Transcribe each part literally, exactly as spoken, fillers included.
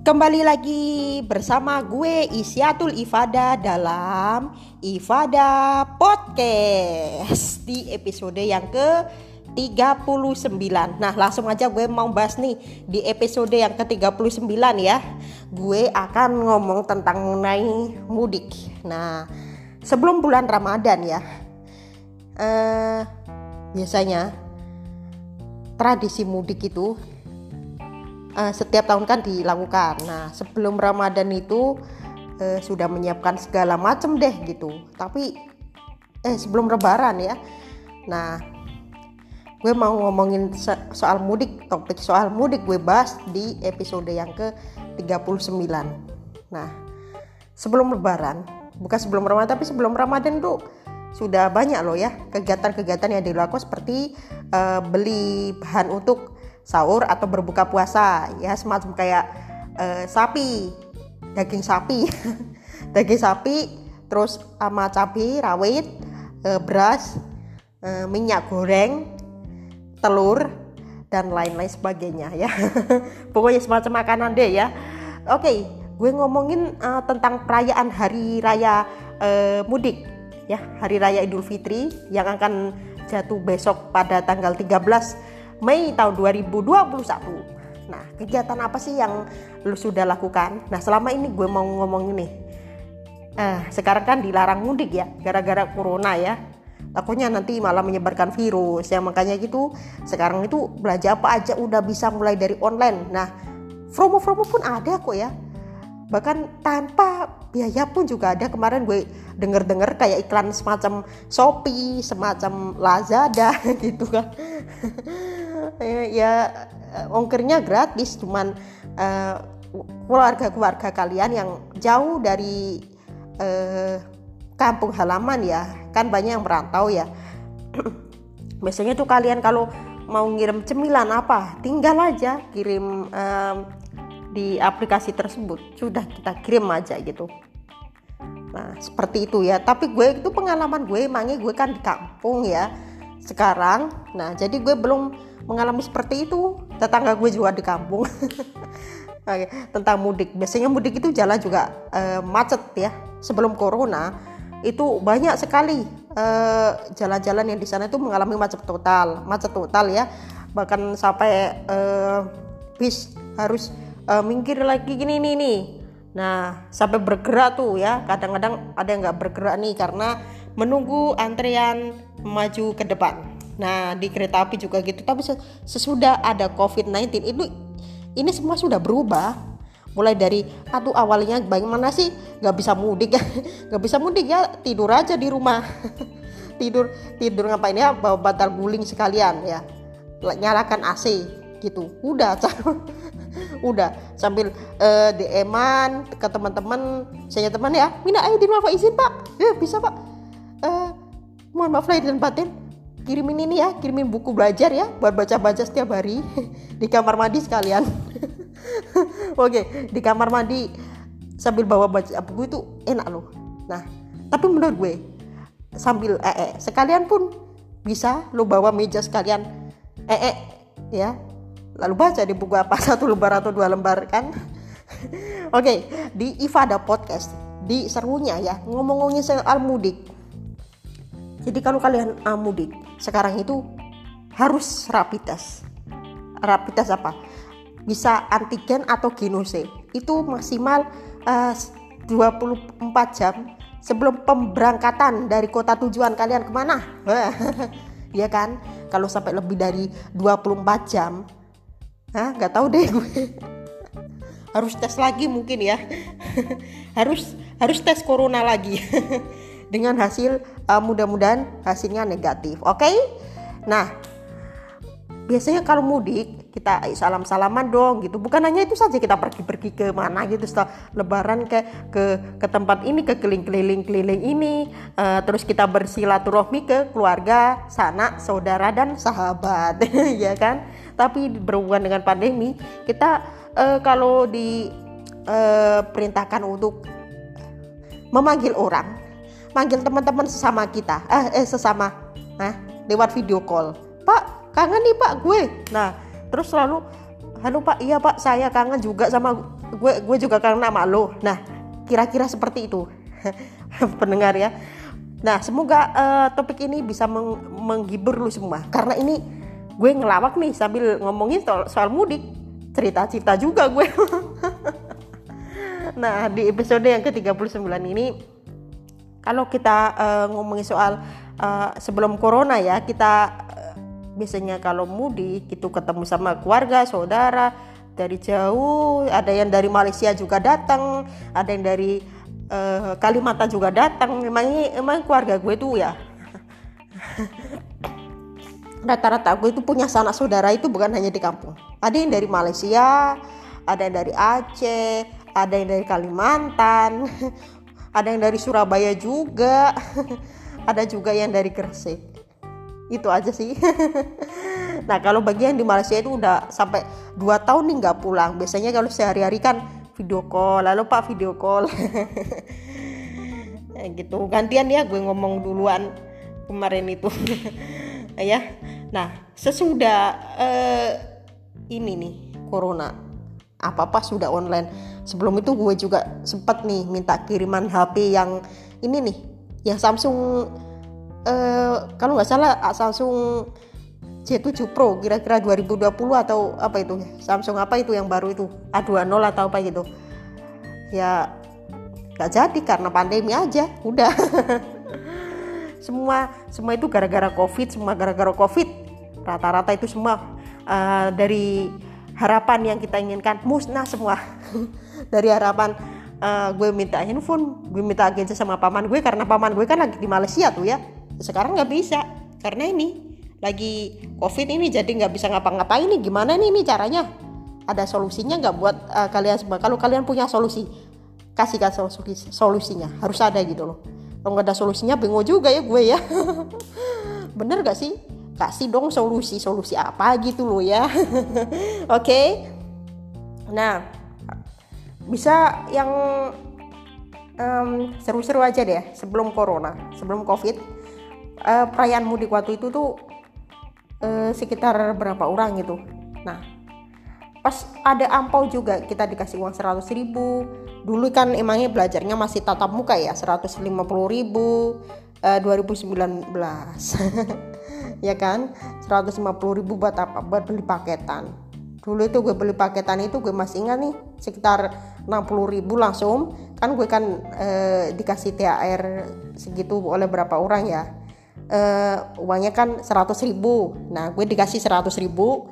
Kembali lagi bersama gue Isyatul Ifadah dalam Ifadah Podcast di episode yang ke tiga puluh sembilan. Nah, langsung aja gue mau bahas nih di episode yang ke tiga puluh sembilan ya. Gue akan ngomong tentang mengenai mudik. Nah, sebelum bulan Ramadan ya. Eh, biasanya tradisi mudik itu Uh, setiap tahun kan dilakukan. Nah, sebelum Ramadan itu uh, sudah menyiapkan segala macam deh gitu. Tapi eh sebelum Lebaran ya. Nah, gue mau ngomongin so- soal mudik, topik soal mudik gue bahas di episode yang ke tiga puluh sembilan. Nah, sebelum Lebaran, bukan sebelum Ramadan tapi sebelum Ramadan tuh sudah banyak loh ya kegiatan-kegiatan yang dilakukan seperti uh, beli bahan untuk sahur atau berbuka puasa ya, semacam kayak eh, sapi, daging sapi daging sapi terus sama cabai rawit, eh, beras, eh, minyak goreng, telur dan lain-lain sebagainya ya pokoknya semacam makanan deh ya. Oke, gue ngomongin eh, tentang perayaan hari raya eh, mudik ya, hari raya Idul Fitri yang akan jatuh besok pada tanggal tiga belas Mei tahun dua ribu dua puluh satu. Nah, kegiatan apa sih yang lu sudah lakukan? Nah, selama ini gue mau ngomongin nih. Eh, sekarang kan dilarang mudik ya, gara-gara corona ya. Takutnya nanti malah menyebarkan virus. Ya makanya gitu, sekarang itu belanja apa aja udah bisa mulai dari online. Nah, promo-promo pun ada kok ya. Bahkan tanpa biaya pun juga ada. Kemarin gue denger-denger kayak iklan semacam Shopee, semacam Lazada gitu kan. Ya ongkirnya gratis, cuman uh, keluarga-keluarga kalian yang jauh dari uh, kampung halaman ya, kan banyak yang merantau ya. Biasanya tuh kalian kalau mau ngirim cemilan apa, tinggal aja kirim um, di aplikasi tersebut, sudah kita kirim aja gitu. Nah, seperti itu ya. Tapi gue itu pengalaman gue, emangnya gue kan di kampung ya sekarang. Nah, jadi gue belum mengalami seperti itu. Tetangga gue juga di kampung. Oke, tentang mudik. Biasanya mudik itu jalan juga eh, macet ya. Sebelum corona itu banyak sekali eh, jalan-jalan yang di sana itu mengalami macet total, macet total ya. Bahkan sampai eh, bis harus Uh, minggir lagi gini nih nih. Nah, sampai bergerak tuh ya. Kadang-kadang ada yang nggak bergerak nih karena menunggu antrean maju ke depan. Nah, di kereta api juga gitu. Tapi sesudah ada covid sembilan belas itu, ini semua sudah berubah. Mulai dari aduh awalnya bagaimana sih nggak bisa mudik ya, nggak bisa mudik ya, tidur aja di rumah. tidur tidur ngapain ya, bawa bantal guling sekalian ya, nyalakan A C gitu. Udah udah sambil uh, D M-an ke teman-teman, saya teman ya, minta aidin wal faizin pak, ya bisa pak, uh, mohon maaf lahir dan batin, kirimin ini ya, kirimin buku belajar ya, buat baca-baca setiap hari di kamar mandi sekalian. Oke, di kamar mandi sambil bawa baca buku itu enak loh. Nah, tapi menurut gue sambil ee sekalian pun bisa lo bawa meja sekalian ee ya. Lalu baca di buku apa, satu lembar atau dua lembar kan. Oke, di Ifadah Podcast, di serunya ya, ngomong-ngomongin soal mudik. Jadi kalau kalian uh, mudik sekarang itu harus rapid test. Rapid test apa? Bisa antigen atau genose. Itu maksimal uh, dua puluh empat jam sebelum pemberangkatan dari kota tujuan kalian kemana. Ya kan, kalau sampai lebih dari dua puluh empat jam, Hah, nggak tahu deh gue. Harus tes lagi mungkin ya. harus harus tes corona lagi. Dengan hasil uh, mudah-mudahan hasilnya negatif. Oke? Okay? Nah, biasanya kalau mudik kita salam-salaman dong gitu. Bukan hanya itu saja, kita pergi-pergi ke mana gitu setelah Lebaran ke ke ke tempat ini, ke keliling-keliling-keliling ini, uh, terus kita bersilaturahmi ke keluarga, sanak, saudara dan sahabat, ya kan? Tapi berhubungan dengan pandemi, kita uh, kalau diperintahkan uh, untuk memanggil orang, manggil teman-teman sesama kita, eh, eh sesama, nah lewat video call, Pak. Kangen nih pak gue. Nah, terus selalu halo pak, iya pak saya kangen juga sama gue gue juga kangen sama lo. Nah, kira-kira seperti itu pendengar ya. Nah, semoga uh, topik ini bisa meng- menghibur lo semua. Karena ini gue ngelawak nih sambil ngomongin soal, soal mudik, cerita-cerita juga gue. Nah, di episode yang ke tiga puluh sembilan ini, kalau kita uh, ngomongin soal uh, sebelum corona ya, kita uh, biasanya kalau mudik itu ketemu sama keluarga, saudara dari jauh, ada yang dari Malaysia juga datang, ada yang dari uh, Kalimantan juga datang. Memang emang keluarga gue tuh ya rata-rata gue itu punya sanak saudara itu bukan hanya di kampung. Ada yang dari Malaysia, ada yang dari Aceh, ada yang dari Kalimantan, ada yang dari Surabaya juga, ada juga yang dari Gresik. Itu aja sih. Nah, kalau bagi yang di Malaysia itu udah sampai dua tahun nih nggak pulang. Biasanya kalau sehari-hari kan video call, lalu pak video call. Nah, gitu. Gantian ya gue ngomong duluan kemarin itu. Ya. Nah, sesudah eh, ini nih corona, apa-apa sudah online. Sebelum itu gue juga sempat nih minta kiriman H P yang ini nih, yang Samsung eh, kalau nggak salah Samsung J tujuh Pro kira-kira dua ribu dua puluh atau apa itu, Samsung apa itu yang baru itu A dua puluh atau apa gitu ya. Nggak jadi karena pandemi aja udah. semua semua itu gara-gara covid semua gara-gara covid rata-rata itu semua uh, dari harapan yang kita inginkan musnah semua. Dari harapan uh, gue minta handphone, gue minta gadget sama paman gue, karena paman gue kan lagi di Malaysia tuh ya. Sekarang nggak bisa karena ini lagi covid ini, jadi nggak bisa ngapa-ngapain nih. Gimana nih ini caranya? Ada solusinya nggak buat uh, kalian semua? Kalau kalian punya solusi, kasihkan solusinya. Harus ada gitu loh. Kalau nggak ada solusinya bingung juga ya gue ya. Bener nggak sih? Kasih dong solusi-solusi apa gitu loh ya. Oke okay? Nah, bisa yang um, seru-seru aja deh. Sebelum corona, sebelum covid, uh, perayaan mudik waktu itu tuh uh, sekitar berapa orang gitu. Nah, pas ada ampau juga, kita dikasih uang seratus ribu. Dulu kan emangnya belajarnya masih tatap muka ya, seratus lima puluh ribu uh, dua ribu sembilan belas. Ya kan, seratus lima puluh ribu buat apa? Buat beli paketan. Dulu itu gue beli paketan itu gue masih ingat nih, sekitar enam puluh ribu langsung. Kan gue kan e, dikasih T H R segitu oleh berapa orang ya. E, uangnya kan seratus ribu. Nah, gue dikasih seratus ribu.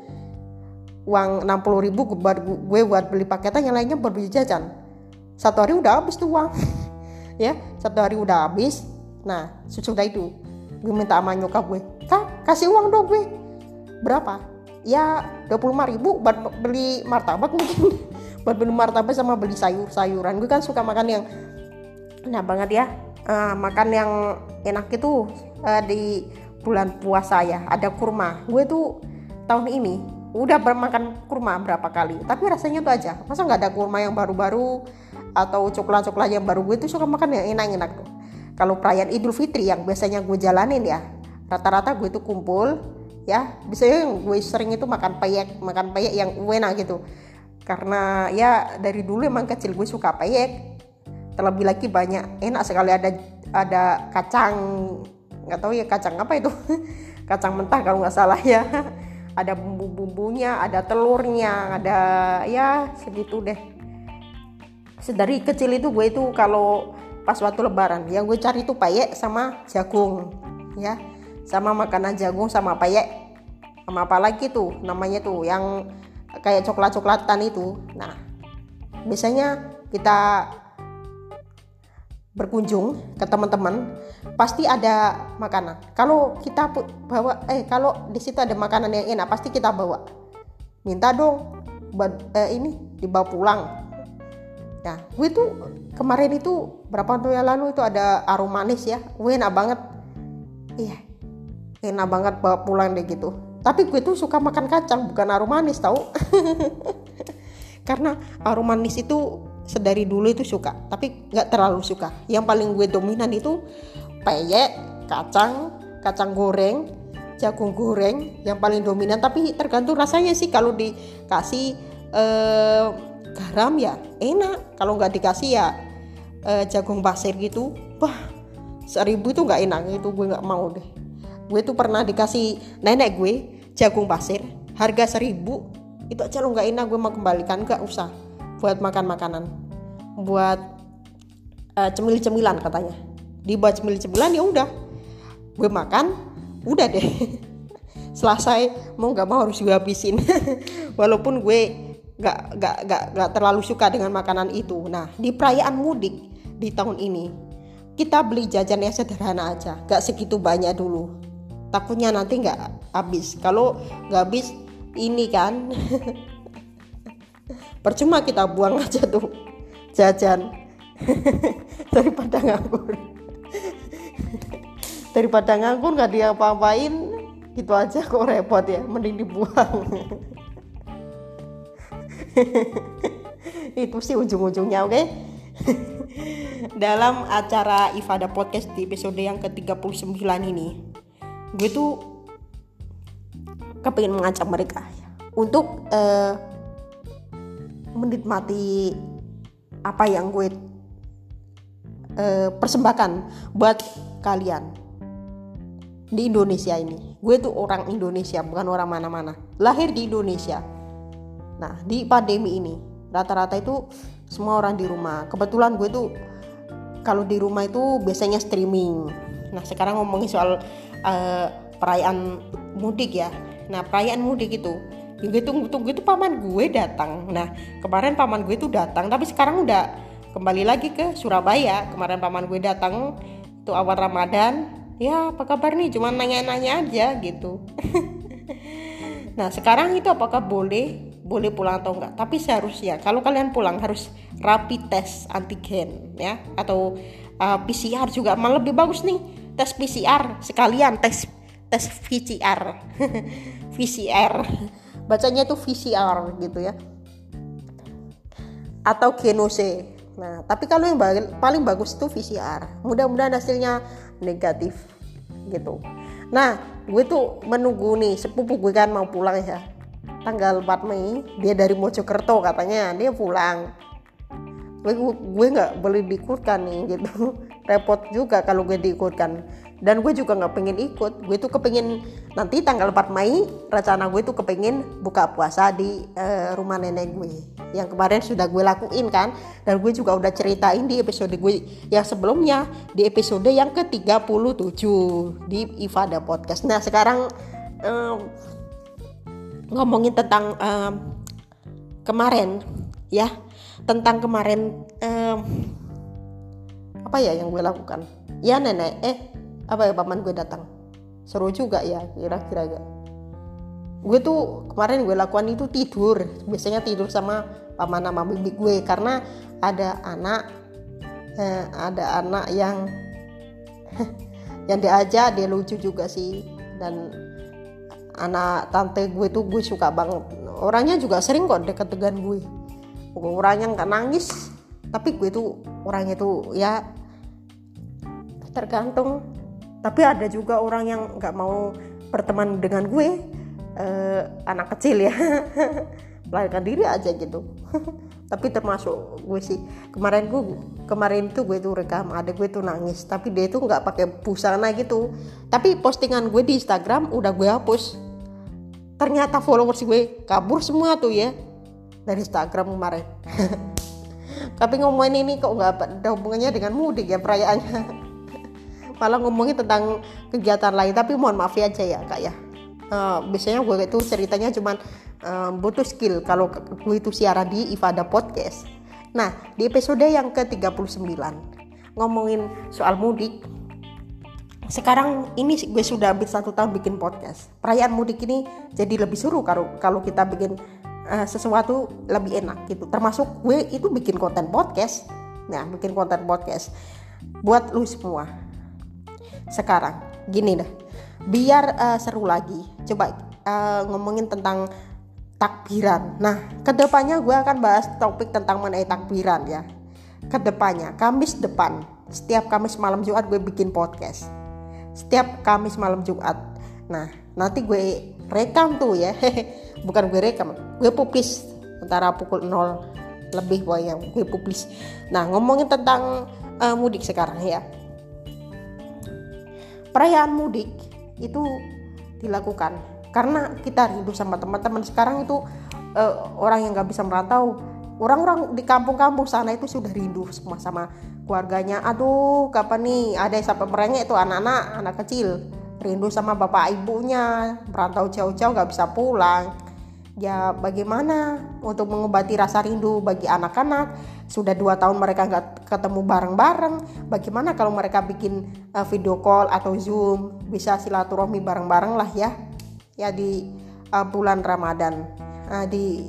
Uang enam puluh ribu gue buat, gue buat beli paketan, yang lainnya buat beli jajan. Satu hari udah habis tuh uang. Ya, satu hari udah habis. Nah, sudah itu gue minta sama nyokap gue, kak kasih uang dong gue. Berapa? Ya dua puluh lima ribu buat beli martabak mungkin. Buat beli martabak sama beli sayur-sayuran. Gue kan suka makan yang enak banget ya, uh, makan yang enak itu uh, di bulan puasa ya. Ada kurma. Gue tuh tahun ini udah makan kurma berapa kali, tapi rasanya tuh aja. Masa gak ada kurma yang baru-baru atau coklat-coklat yang baru. Gue tuh suka makan yang enak-enak tuh. Kalau perayaan Idul Fitri yang biasanya gue jalanin ya, rata-rata gue itu kumpul ya, biasanya gue sering itu makan peyek, makan peyek yang enak gitu. Karena ya dari dulu emang kecil gue suka peyek. Terlebih lagi banyak, enak sekali, ada ada kacang, nggak tahu ya kacang apa itu, kacang mentah kalau nggak salah ya. Ada bumbu-bumbunya, ada telurnya, ada ya segitu deh. Dari kecil itu gue itu kalau pas waktu lebaran yang gue cari tuh payek sama jagung ya, sama makanan jagung sama payek sama apa lagi tuh namanya tuh yang kayak coklat-coklatan itu. Nah, biasanya kita berkunjung ke teman-teman pasti ada makanan. Kalau kita bawa eh kalau di situ ada makanan yang enak pasti kita bawa, minta dong buat eh, ini dibawa pulang. Nah, gue tuh kemarin itu berapa tahun yang lalu itu ada arum manis ya, gue enak banget, iya enak banget bawa pulang deh gitu. Tapi gue tuh suka makan kacang, bukan arum manis tau. Karena arum manis itu sedari dulu itu suka, tapi nggak terlalu suka. Yang paling gue dominan itu peyek, kacang, kacang goreng, jagung goreng yang paling dominan. Tapi tergantung rasanya sih, kalau dikasih eh, garam ya enak, kalau nggak dikasih ya eh, jagung pasir gitu, wah seribu tuh nggak enak, itu gue nggak mau deh. Gue tuh pernah dikasih nenek gue jagung pasir harga seribu, itu aja lo nggak enak, gue mau kembalikan, nggak usah buat makan makanan, buat uh, cemil-cemilan katanya, dibuat cemil-cemilan ya udah, gue makan, udah deh. Selesai, mau nggak mau harus gue habisin, walaupun gue nggak nggak nggak nggak terlalu suka dengan makanan itu. Nah di perayaan mudik di tahun ini kita beli jajan yang sederhana aja, nggak segitu banyak dulu, takutnya nanti nggak habis. Kalau nggak habis ini kan percuma kita buang aja tuh jajan daripada nganggur daripada nganggur nggak diapa-apain gitu aja kok repot ya, mending dibuang. Itu sih ujung-ujungnya. Oke okay? Dalam acara Ifadah Podcast di episode yang ke tiga puluh sembilan ini gue tuh kepingin mengajak mereka untuk uh, menikmati apa yang gue uh, persembahkan buat kalian di Indonesia ini. Gue tuh orang Indonesia, bukan orang mana-mana, lahir di Indonesia. Nah di pandemi ini rata-rata itu semua orang di rumah. Kebetulan gue tuh kalau di rumah itu biasanya streaming. Nah sekarang ngomongin soal uh, perayaan mudik ya. Nah perayaan mudik itu gue tunggu-tunggu itu paman gue datang. Nah kemarin paman gue itu datang, tapi sekarang udah kembali lagi ke Surabaya. Kemarin paman gue datang itu awal Ramadan. Ya apa kabar nih, cuma nanya-nanya aja gitu. Nah sekarang itu apakah boleh boleh pulang atau enggak? Tapi seharusnya kalau kalian pulang harus rapid test antigen ya, atau uh, P C R juga. Malah lebih bagus nih tes P C R sekalian, tes tes V C R V C R bacanya tuh V C R gitu ya, atau genose. Nah tapi kalau yang bag- paling bagus itu V C R, mudah-mudahan hasilnya negatif gitu. Nah gue tuh menunggu nih, sepupu gue kan mau pulang ya tanggal empat Mei, dia dari Mojokerto katanya dia pulang. Gue nggak boleh diikutkan nih gitu, repot juga kalau gue diikutkan, dan gue juga nggak pengen ikut. Gue tuh kepingin nanti tanggal empat Mei rencana gue tuh kepingin buka puasa di uh, rumah nenek gue yang kemarin sudah gue lakuin kan, dan gue juga udah ceritain di episode gue yang sebelumnya, di episode yang ke tiga puluh tujuh di Ifadah Podcast. Nah sekarang um, ngomongin tentang um, kemarin ya, tentang kemarin um, apa ya yang gue lakukan ya, nenek eh apa ya paman gue datang, seru juga ya kira-kira gak. Gue tuh kemarin gue lakukan itu tidur, biasanya tidur sama paman sama bibi gue, karena ada anak eh, ada anak yang yang dia aja dia lucu juga sih, dan anak tante gue tuh gue suka banget orangnya, juga sering kok deket dengan gue. Orangnya nggak nangis, tapi gue tuh orangnya tuh ya tergantung. Tapi ada juga orang yang nggak mau berteman dengan gue, eh, anak kecil ya, melarikan diri aja gitu. Tapi termasuk gue sih. Kemarin gue kemarin tuh gue tuh rekam, ada gue tuh nangis, tapi dia tuh nggak pakai busana gitu. Tapi postingan gue di Instagram udah gue hapus. Ternyata followers gue kabur semua tuh ya dari Instagram kemarin. Tapi ngomongin ini kok nggak ada hubungannya dengan mudik ya perayaannya, malah ngomongin tentang kegiatan lain. Tapi mohon maaf ya aja ya kak ya, uh, biasanya gue itu ceritanya cuman uh, butuh skill kalau gue itu siaran di Ifadah Podcast. Nah di episode yang ke tiga puluh sembilan ngomongin soal mudik. Sekarang ini gue sudah hampir satu tahun bikin podcast. Perayaan mudik ini jadi lebih seru kalau kalau kita bikin sesuatu lebih enak gitu. Termasuk gue itu bikin konten podcast. Nah bikin konten podcast buat lu semua. Sekarang gini dah, biar uh, seru lagi, coba uh, ngomongin tentang takbiran. Nah kedepannya gue akan bahas topik tentang mengenai takbiran ya. Kedepannya Kamis depan, setiap Kamis malam Jumat gue bikin podcast. Setiap Kamis malam Jumat. Nah nanti gue rekam tuh ya, bukan gue rekam, gue publish antara pukul nol lebih bahwa yang gue publis. Nah, ngomongin tentang uh, mudik sekarang ya. Perayaan mudik itu dilakukan karena kita hidup sama teman-teman sekarang itu uh, orang yang nggak bisa merantau, orang-orang di kampung-kampung sana itu sudah rindu semua sama keluarganya. Aduh, kapan nih ada yang sampai merengek itu anak-anak, anak kecil rindu sama bapak ibunya, merantau jauh-jauh nggak bisa pulang. Ya bagaimana untuk mengobati rasa rindu bagi anak-anak? Sudah dua tahun mereka nggak ketemu bareng-bareng. Bagaimana kalau mereka bikin video call atau Zoom, bisa silaturahmi bareng-bareng lah ya. Ya di uh, bulan Ramadan, uh, di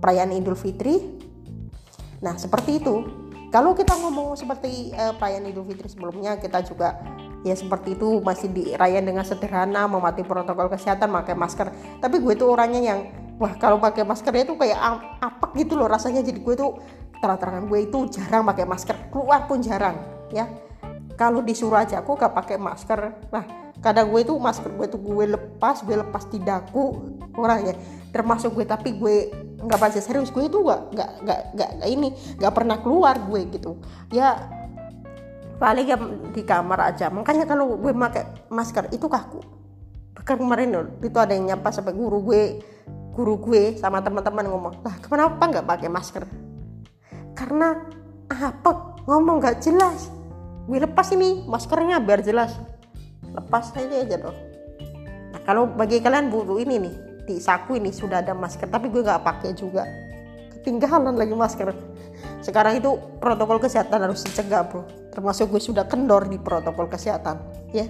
perayaan Idul Fitri. Nah seperti itu. Kalau kita ngomong seperti uh, perayaan Idul Fitri sebelumnya, kita juga ya seperti itu, masih dirayain dengan sederhana, mematuhi protokol kesehatan, pakai masker. Tapi gue tuh orangnya yang wah, kalau pakai maskernya tuh kayak apek gitu loh rasanya. Jadi gue tuh terang-terangan gue itu jarang pakai masker, keluar pun jarang ya. Kalau disuruh aja aku gak pakai masker. Nah kadang gue tuh masker gue tuh gue lepas gue lepas di daku orangnya, termasuk gue. Tapi gue nggak baca serius, gue tuh gak gak gak gak ini gak pernah keluar gue gitu ya, paling ya di kamar aja. Makanya kalau gue pakai masker itu kaku. Bahkan kemarin loh, itu ada yang nyapa sampai guru gue guru gue sama teman-teman ngomong, lah kenapa nggak pakai masker? Karena apa? Ngomong nggak jelas. Gue lepas ini maskernya biar jelas, lepas aja aja dong. Nah, kalau bagi kalian butuh ini nih, di saku ini sudah ada masker tapi gue nggak pakai juga, ketinggalan lagi masker. Sekarang itu protokol kesehatan harus dicegah bro, termasuk gue sudah kendor di protokol kesehatan ya.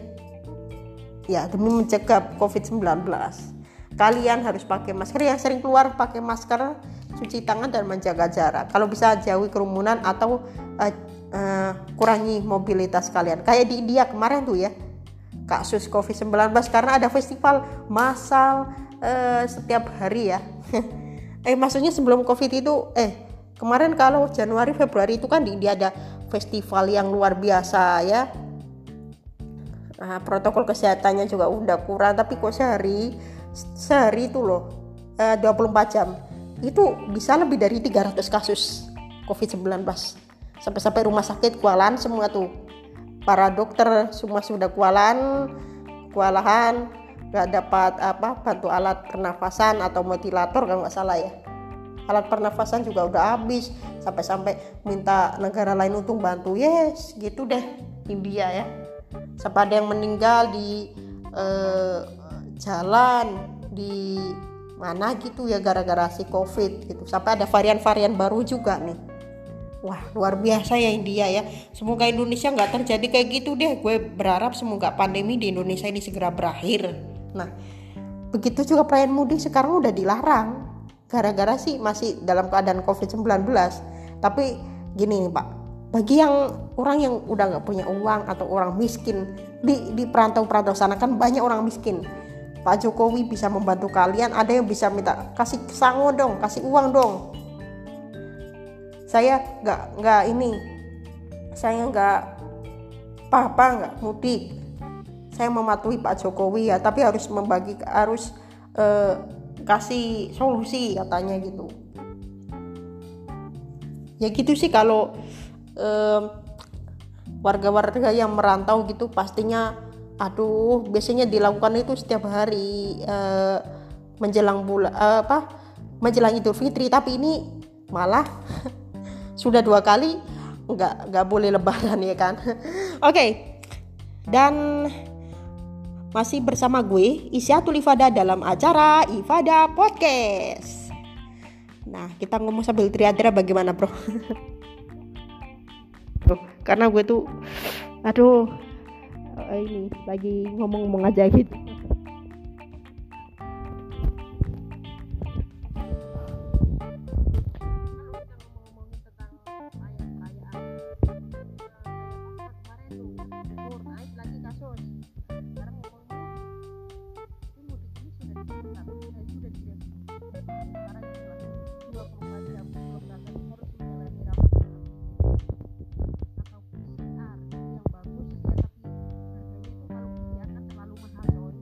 Ya demi mencegah covid sembilan belas, kalian harus pakai masker. Yang sering keluar pakai masker, cuci tangan dan menjaga jarak. Kalau bisa jauhi kerumunan atau uh, uh, kurangi mobilitas kalian. Kayak di India kemarin tuh ya, kasus covid sembilan belas karena ada festival massal uh, setiap hari ya. eh maksudnya sebelum covid itu eh kemarin kalau Januari Februari itu kan di India ada festival yang luar biasa ya. Nah, protokol kesehatannya juga udah kurang, tapi kok sehari sehari itu loh dua puluh empat jam itu bisa lebih dari tiga ratus kasus covid sembilan belas. Sampai-sampai rumah sakit kualan semua tuh. Para dokter semua sudah kualan, kewalahan, enggak dapat apa bantu alat pernafasan atau ventilator kalau enggak salah ya. Alat pernafasan juga udah habis, sampai-sampai minta negara lain untuk bantu. Yes, gitu deh India ya. Sampai ada yang meninggal di eh, jalan di mana gitu ya gara-gara si Covid gitu. Sampai ada varian-varian baru juga nih. Wah, luar biasa ya India ya. Semoga Indonesia nggak terjadi kayak gitu deh. Gue berharap semoga pandemi di Indonesia ini segera berakhir. Nah, begitu juga perayaan mudik sekarang udah dilarang. Gara-gara sih masih dalam keadaan covid sembilan belas. Tapi gini nih Pak, bagi yang orang yang udah gak punya uang atau orang miskin di, di perantau-perantau sana kan banyak orang miskin. Pak Jokowi bisa membantu kalian. Ada yang bisa minta kasih sango dong, kasih uang dong. Saya gak, gak ini Saya gak apa-apa gak mudik, saya mematuhi Pak Jokowi ya. Tapi harus membagi, harus eh, kasih solusi katanya gitu. Ya gitu sih kalau eh, warga-warga yang merantau gitu pastinya aduh, biasanya dilakukan itu setiap hari eh, menjelang bulan eh, apa? menjelang Idul Fitri, tapi ini malah sudah dua kali enggak enggak boleh lebaran ya kan. Oke. Okay. Dan masih bersama gue, Isyatul Ifadah dalam acara Ifadah Podcast. Nah, kita ngomong sambil teriak-teriak bagaimana bro? Tuh, karena gue tuh, aduh, ini lagi ngomong-ngomong aja gitu. Yang bagus ya, tapi harganya itu kalau dia kan terlalu mahal loh.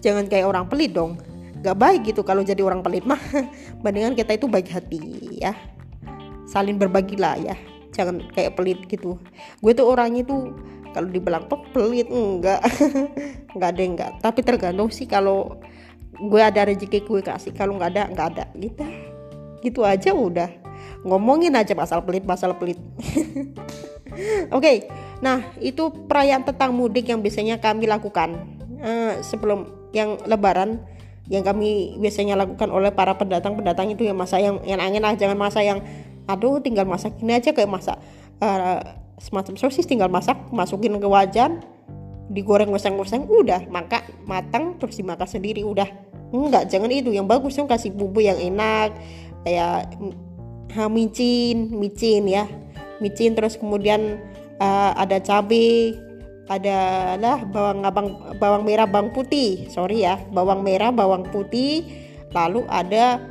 Jangan kayak orang pelit dong. Gak baik gitu kalau jadi orang pelit mah. Mendingan kita itu baik hati ya. Saling berbagilah ya. Jangan kayak pelit gitu. Gue tuh orangnya tuh kalau dibilang pelit enggak. Enggak ada enggak. Tapi tergantung sih, kalau gue ada rezeki gue kasih, kalau enggak ada enggak ada gitu. Gitu aja udah. Ngomongin aja pasal pelit, pasal pelit. Oke. Okay. Nah, itu perayaan tentang mudik yang biasanya kami lakukan eh, sebelum yang lebaran, yang kami biasanya lakukan oleh para pendatang-pendatang itu, yang masa yang yang angin lah, jangan masa yang aduh tinggal masak ini aja, kayak masak uh, semacam sosis, tinggal masak, masukin ke wajan, digoreng goseng-goseng udah, maka matang terus dimakan sendiri udah. Enggak, jangan itu. Yang bagus yang kasih bumbu yang enak kayak ha, micin, micin ya. Micin terus kemudian Uh, ada cabai, ada lah bawang abang, bawang merah, bawang putih, sorry ya, bawang merah, bawang putih, lalu ada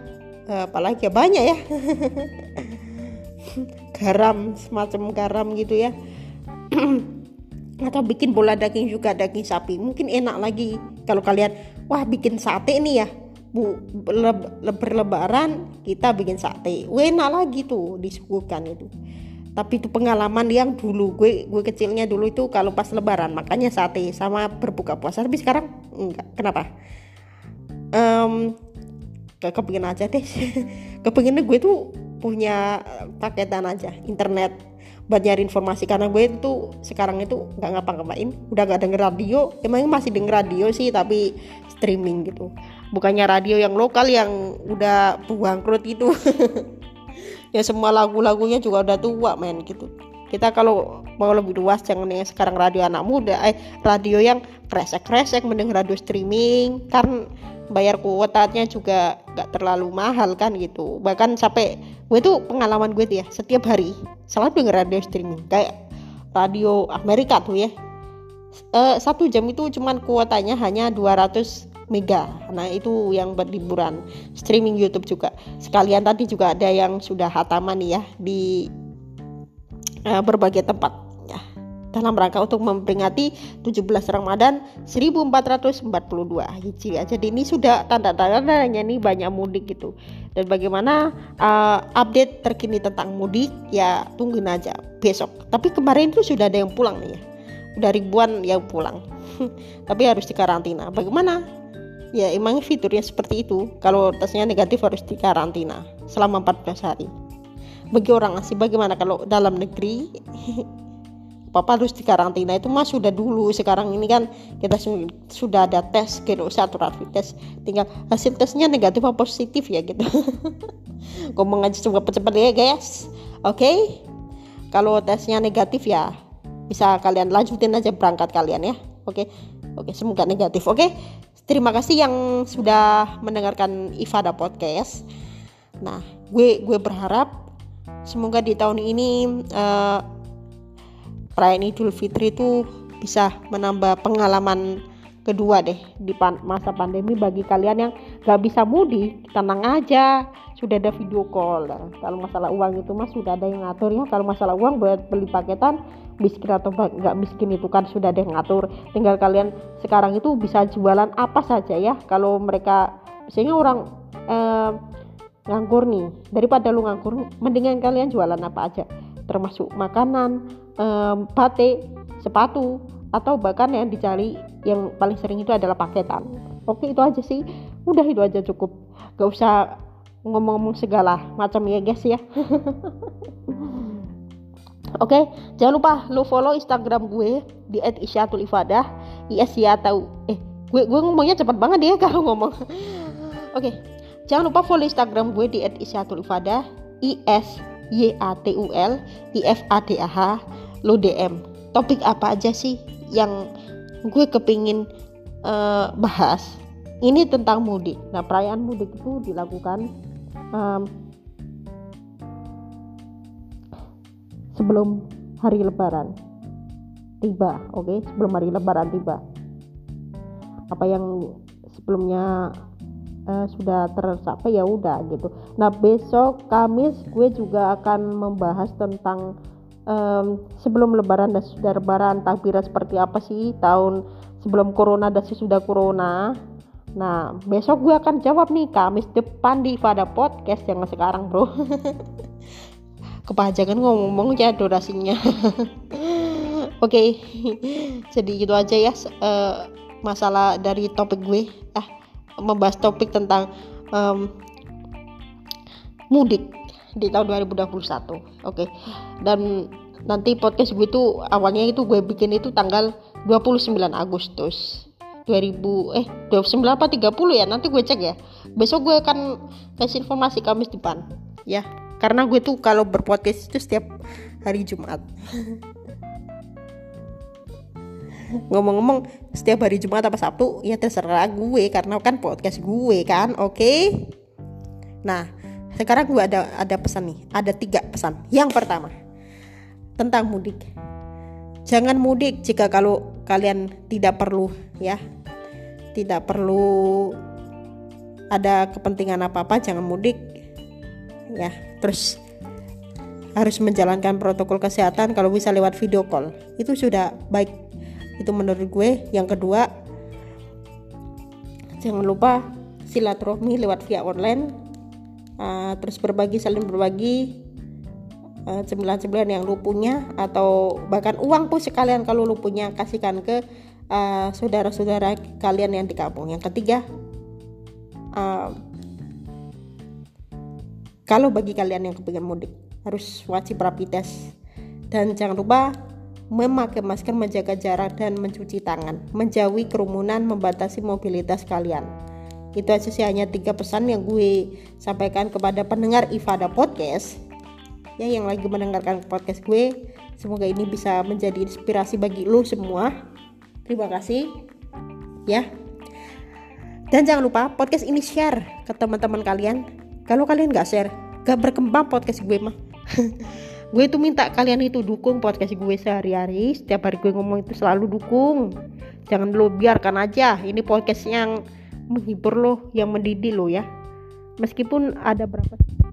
uh, apa lagi ya, banyak ya, garam, semacam garam gitu ya, atau bikin bola daging juga, daging sapi, mungkin enak lagi kalau kalian, wah bikin sate nih ya, bu le- le- berlebaran kita bikin sate, wah enak lagi tuh disuguhkan itu. Tapi itu pengalaman yang dulu gue gue kecilnya dulu itu kalau pas lebaran makanya sate sama berbuka puasa, tapi sekarang enggak. Kenapa? Um, kepingin aja deh. Kepinginnya gue tuh punya paketan aja internet buat nyari informasi, karena gue tuh sekarang itu nggak ngapa-ngapain, udah nggak denger radio. Emang masih denger radio sih tapi streaming gitu, bukannya radio yang lokal yang udah bangkrut itu. Ya semua lagu-lagunya juga udah tua men gitu. Kita kalau mau lebih luas jangan yang sekarang radio anak muda, eh radio yang kresek-kresek, mending radio streaming, kan bayar kuotanya juga gak terlalu mahal kan gitu. Bahkan sampai gue tuh pengalaman gue tuh ya, setiap hari selalu denger radio streaming kayak radio Amerika tuh ya, e, satu jam itu cuman kuotanya hanya dua ratus mega. Nah itu yang buat liburan. Streaming YouTube juga sekalian, tadi juga ada yang sudah hataman ya di uh, berbagai tempat ya, dalam rangka untuk memperingati tujuh belas Ramadan seribu empat ratus empat puluh dua Hijriah. Jadi ini sudah tanda-tandanya nih banyak mudik gitu. Dan bagaimana uh, update terkini tentang mudik ya, tungguin aja besok. Tapi kemarin tuh sudah ada yang pulang nih ya, udah ribuan yang pulang. Tapi harus dikarantina. Bagaimana? Ya emang fiturnya seperti itu. Kalau tesnya negatif harus dikarantina selama empat belas hari. Bagi orang asing bagaimana kalau dalam negeri? Papa harus dikarantina. Itu mah sudah dulu. Sekarang ini kan kita su- sudah ada tes, kira satu rapid test. Tinggal hasil tesnya negatif atau positif ya gitu. Ngomong aja juga cepat-cepat ya guys. Oke. Okay? Kalau tesnya negatif ya bisa kalian lanjutin aja berangkat kalian ya. Oke. Okay? Oke, okay, semoga negatif. Oke. Okay? Terima kasih yang sudah mendengarkan Ifadah Podcast. Nah, gue gue berharap semoga di tahun ini uh, perayaan Idul Fitri itu bisa menambah pengalaman kedua deh di pan- masa pandemi. Bagi kalian yang gak bisa mudik, tenang aja, sudah ada video call. Kalau masalah uang itu mas sudah ada yang ngatur ya. Kalau masalah uang buat beli paketan, miskin atau nggak miskin itu kan sudah ada yang ngatur. Tinggal kalian sekarang itu bisa jualan apa saja ya. Kalau mereka misalnya orang eh, nganggur nih, daripada lu nganggur mendingan kalian jualan apa aja, termasuk makanan, eh, batik, sepatu, atau bahkan yang dicari yang paling sering itu adalah paketan. Oke, itu aja sih, udah itu aja cukup, gak usah ngomong-ngomong segala macam ya guys ya. Oke, okay, jangan lupa lu follow Instagram gue di et isyatul ifadah. Yes ya tahu. Eh, gue gue ngomongnya cepat banget ya kalau ngomong. Oke, okay, jangan lupa follow Instagram gue di et isyatul ifadah. I S Y A T U L I F A D A H. Lu D M. Topik apa aja sih yang gue kepingin uh, bahas? Ini tentang mudik. Nah, perayaan mudik itu dilakukan Um, sebelum hari lebaran tiba, oke, okay? Sebelum hari lebaran tiba, apa yang sebelumnya uh, sudah tercapai ya udah gitu. Nah besok Kamis gue juga akan membahas tentang um, sebelum lebaran dan sudah lebaran, takbiran seperti apa sih tahun sebelum corona dan sesudah corona. Nah, besok gue akan jawab nih Kamis depan di Ifadah Podcast, jangan sekarang bro. Kepanjangan ngomong ya durasinya. Oke, okay. Jadi gitu aja ya uh, masalah dari topik gue, ah membahas topik tentang um, mudik di tahun dua ribu dua puluh satu. Oke, okay. Dan nanti podcast gue itu awalnya itu gue bikin itu tanggal dua puluh sembilan Agustus dua ribu eh dua puluh sembilan apa tiga puluh ya, nanti gue cek ya. Besok gue akan kasih informasi Kamis depan ya, karena gue tuh kalau berpodcast itu setiap hari Jumat. Ngomong-ngomong setiap hari Jumat apa Sabtu ya terserah gue, karena kan podcast gue kan. Oke, okay? Nah sekarang gue ada ada pesan nih, ada tiga pesan. Yang pertama tentang mudik, jangan mudik jika kalau kalian tidak perlu ya, tidak perlu ada kepentingan apa-apa, jangan mudik ya. Terus harus menjalankan protokol kesehatan, kalau bisa lewat video call itu sudah baik, itu menurut gue. Yang kedua jangan lupa silaturahmi lewat via online. Uh, terus berbagi, saling berbagi uh, cemilan-cemilan yang lu punya, atau bahkan uang pun sekalian kalau lu punya, kasihkan ke uh, saudara-saudara kalian yang di kampung. Yang ketiga uh, kalau bagi kalian yang kepengen mudik harus wajib rapid test, dan jangan lupa memakai masker, menjaga jarak, dan mencuci tangan, menjauhi kerumunan, membatasi mobilitas kalian. Itu aja sih, hanya tiga pesan yang gue sampaikan kepada pendengar Ifadah Podcast ya, yang lagi mendengarkan podcast gue. Semoga ini bisa menjadi inspirasi bagi lo semua. Terima kasih ya, dan jangan lupa podcast ini share ke teman-teman kalian. Kalau kalian gak share, gak berkembang podcast gue mah. Gue itu minta kalian itu dukung podcast gue sehari-hari, setiap hari gue ngomong itu selalu dukung, jangan lo biarkan aja. Ini podcast yang menghibur lo, yang mendidih lo ya, meskipun ada berapa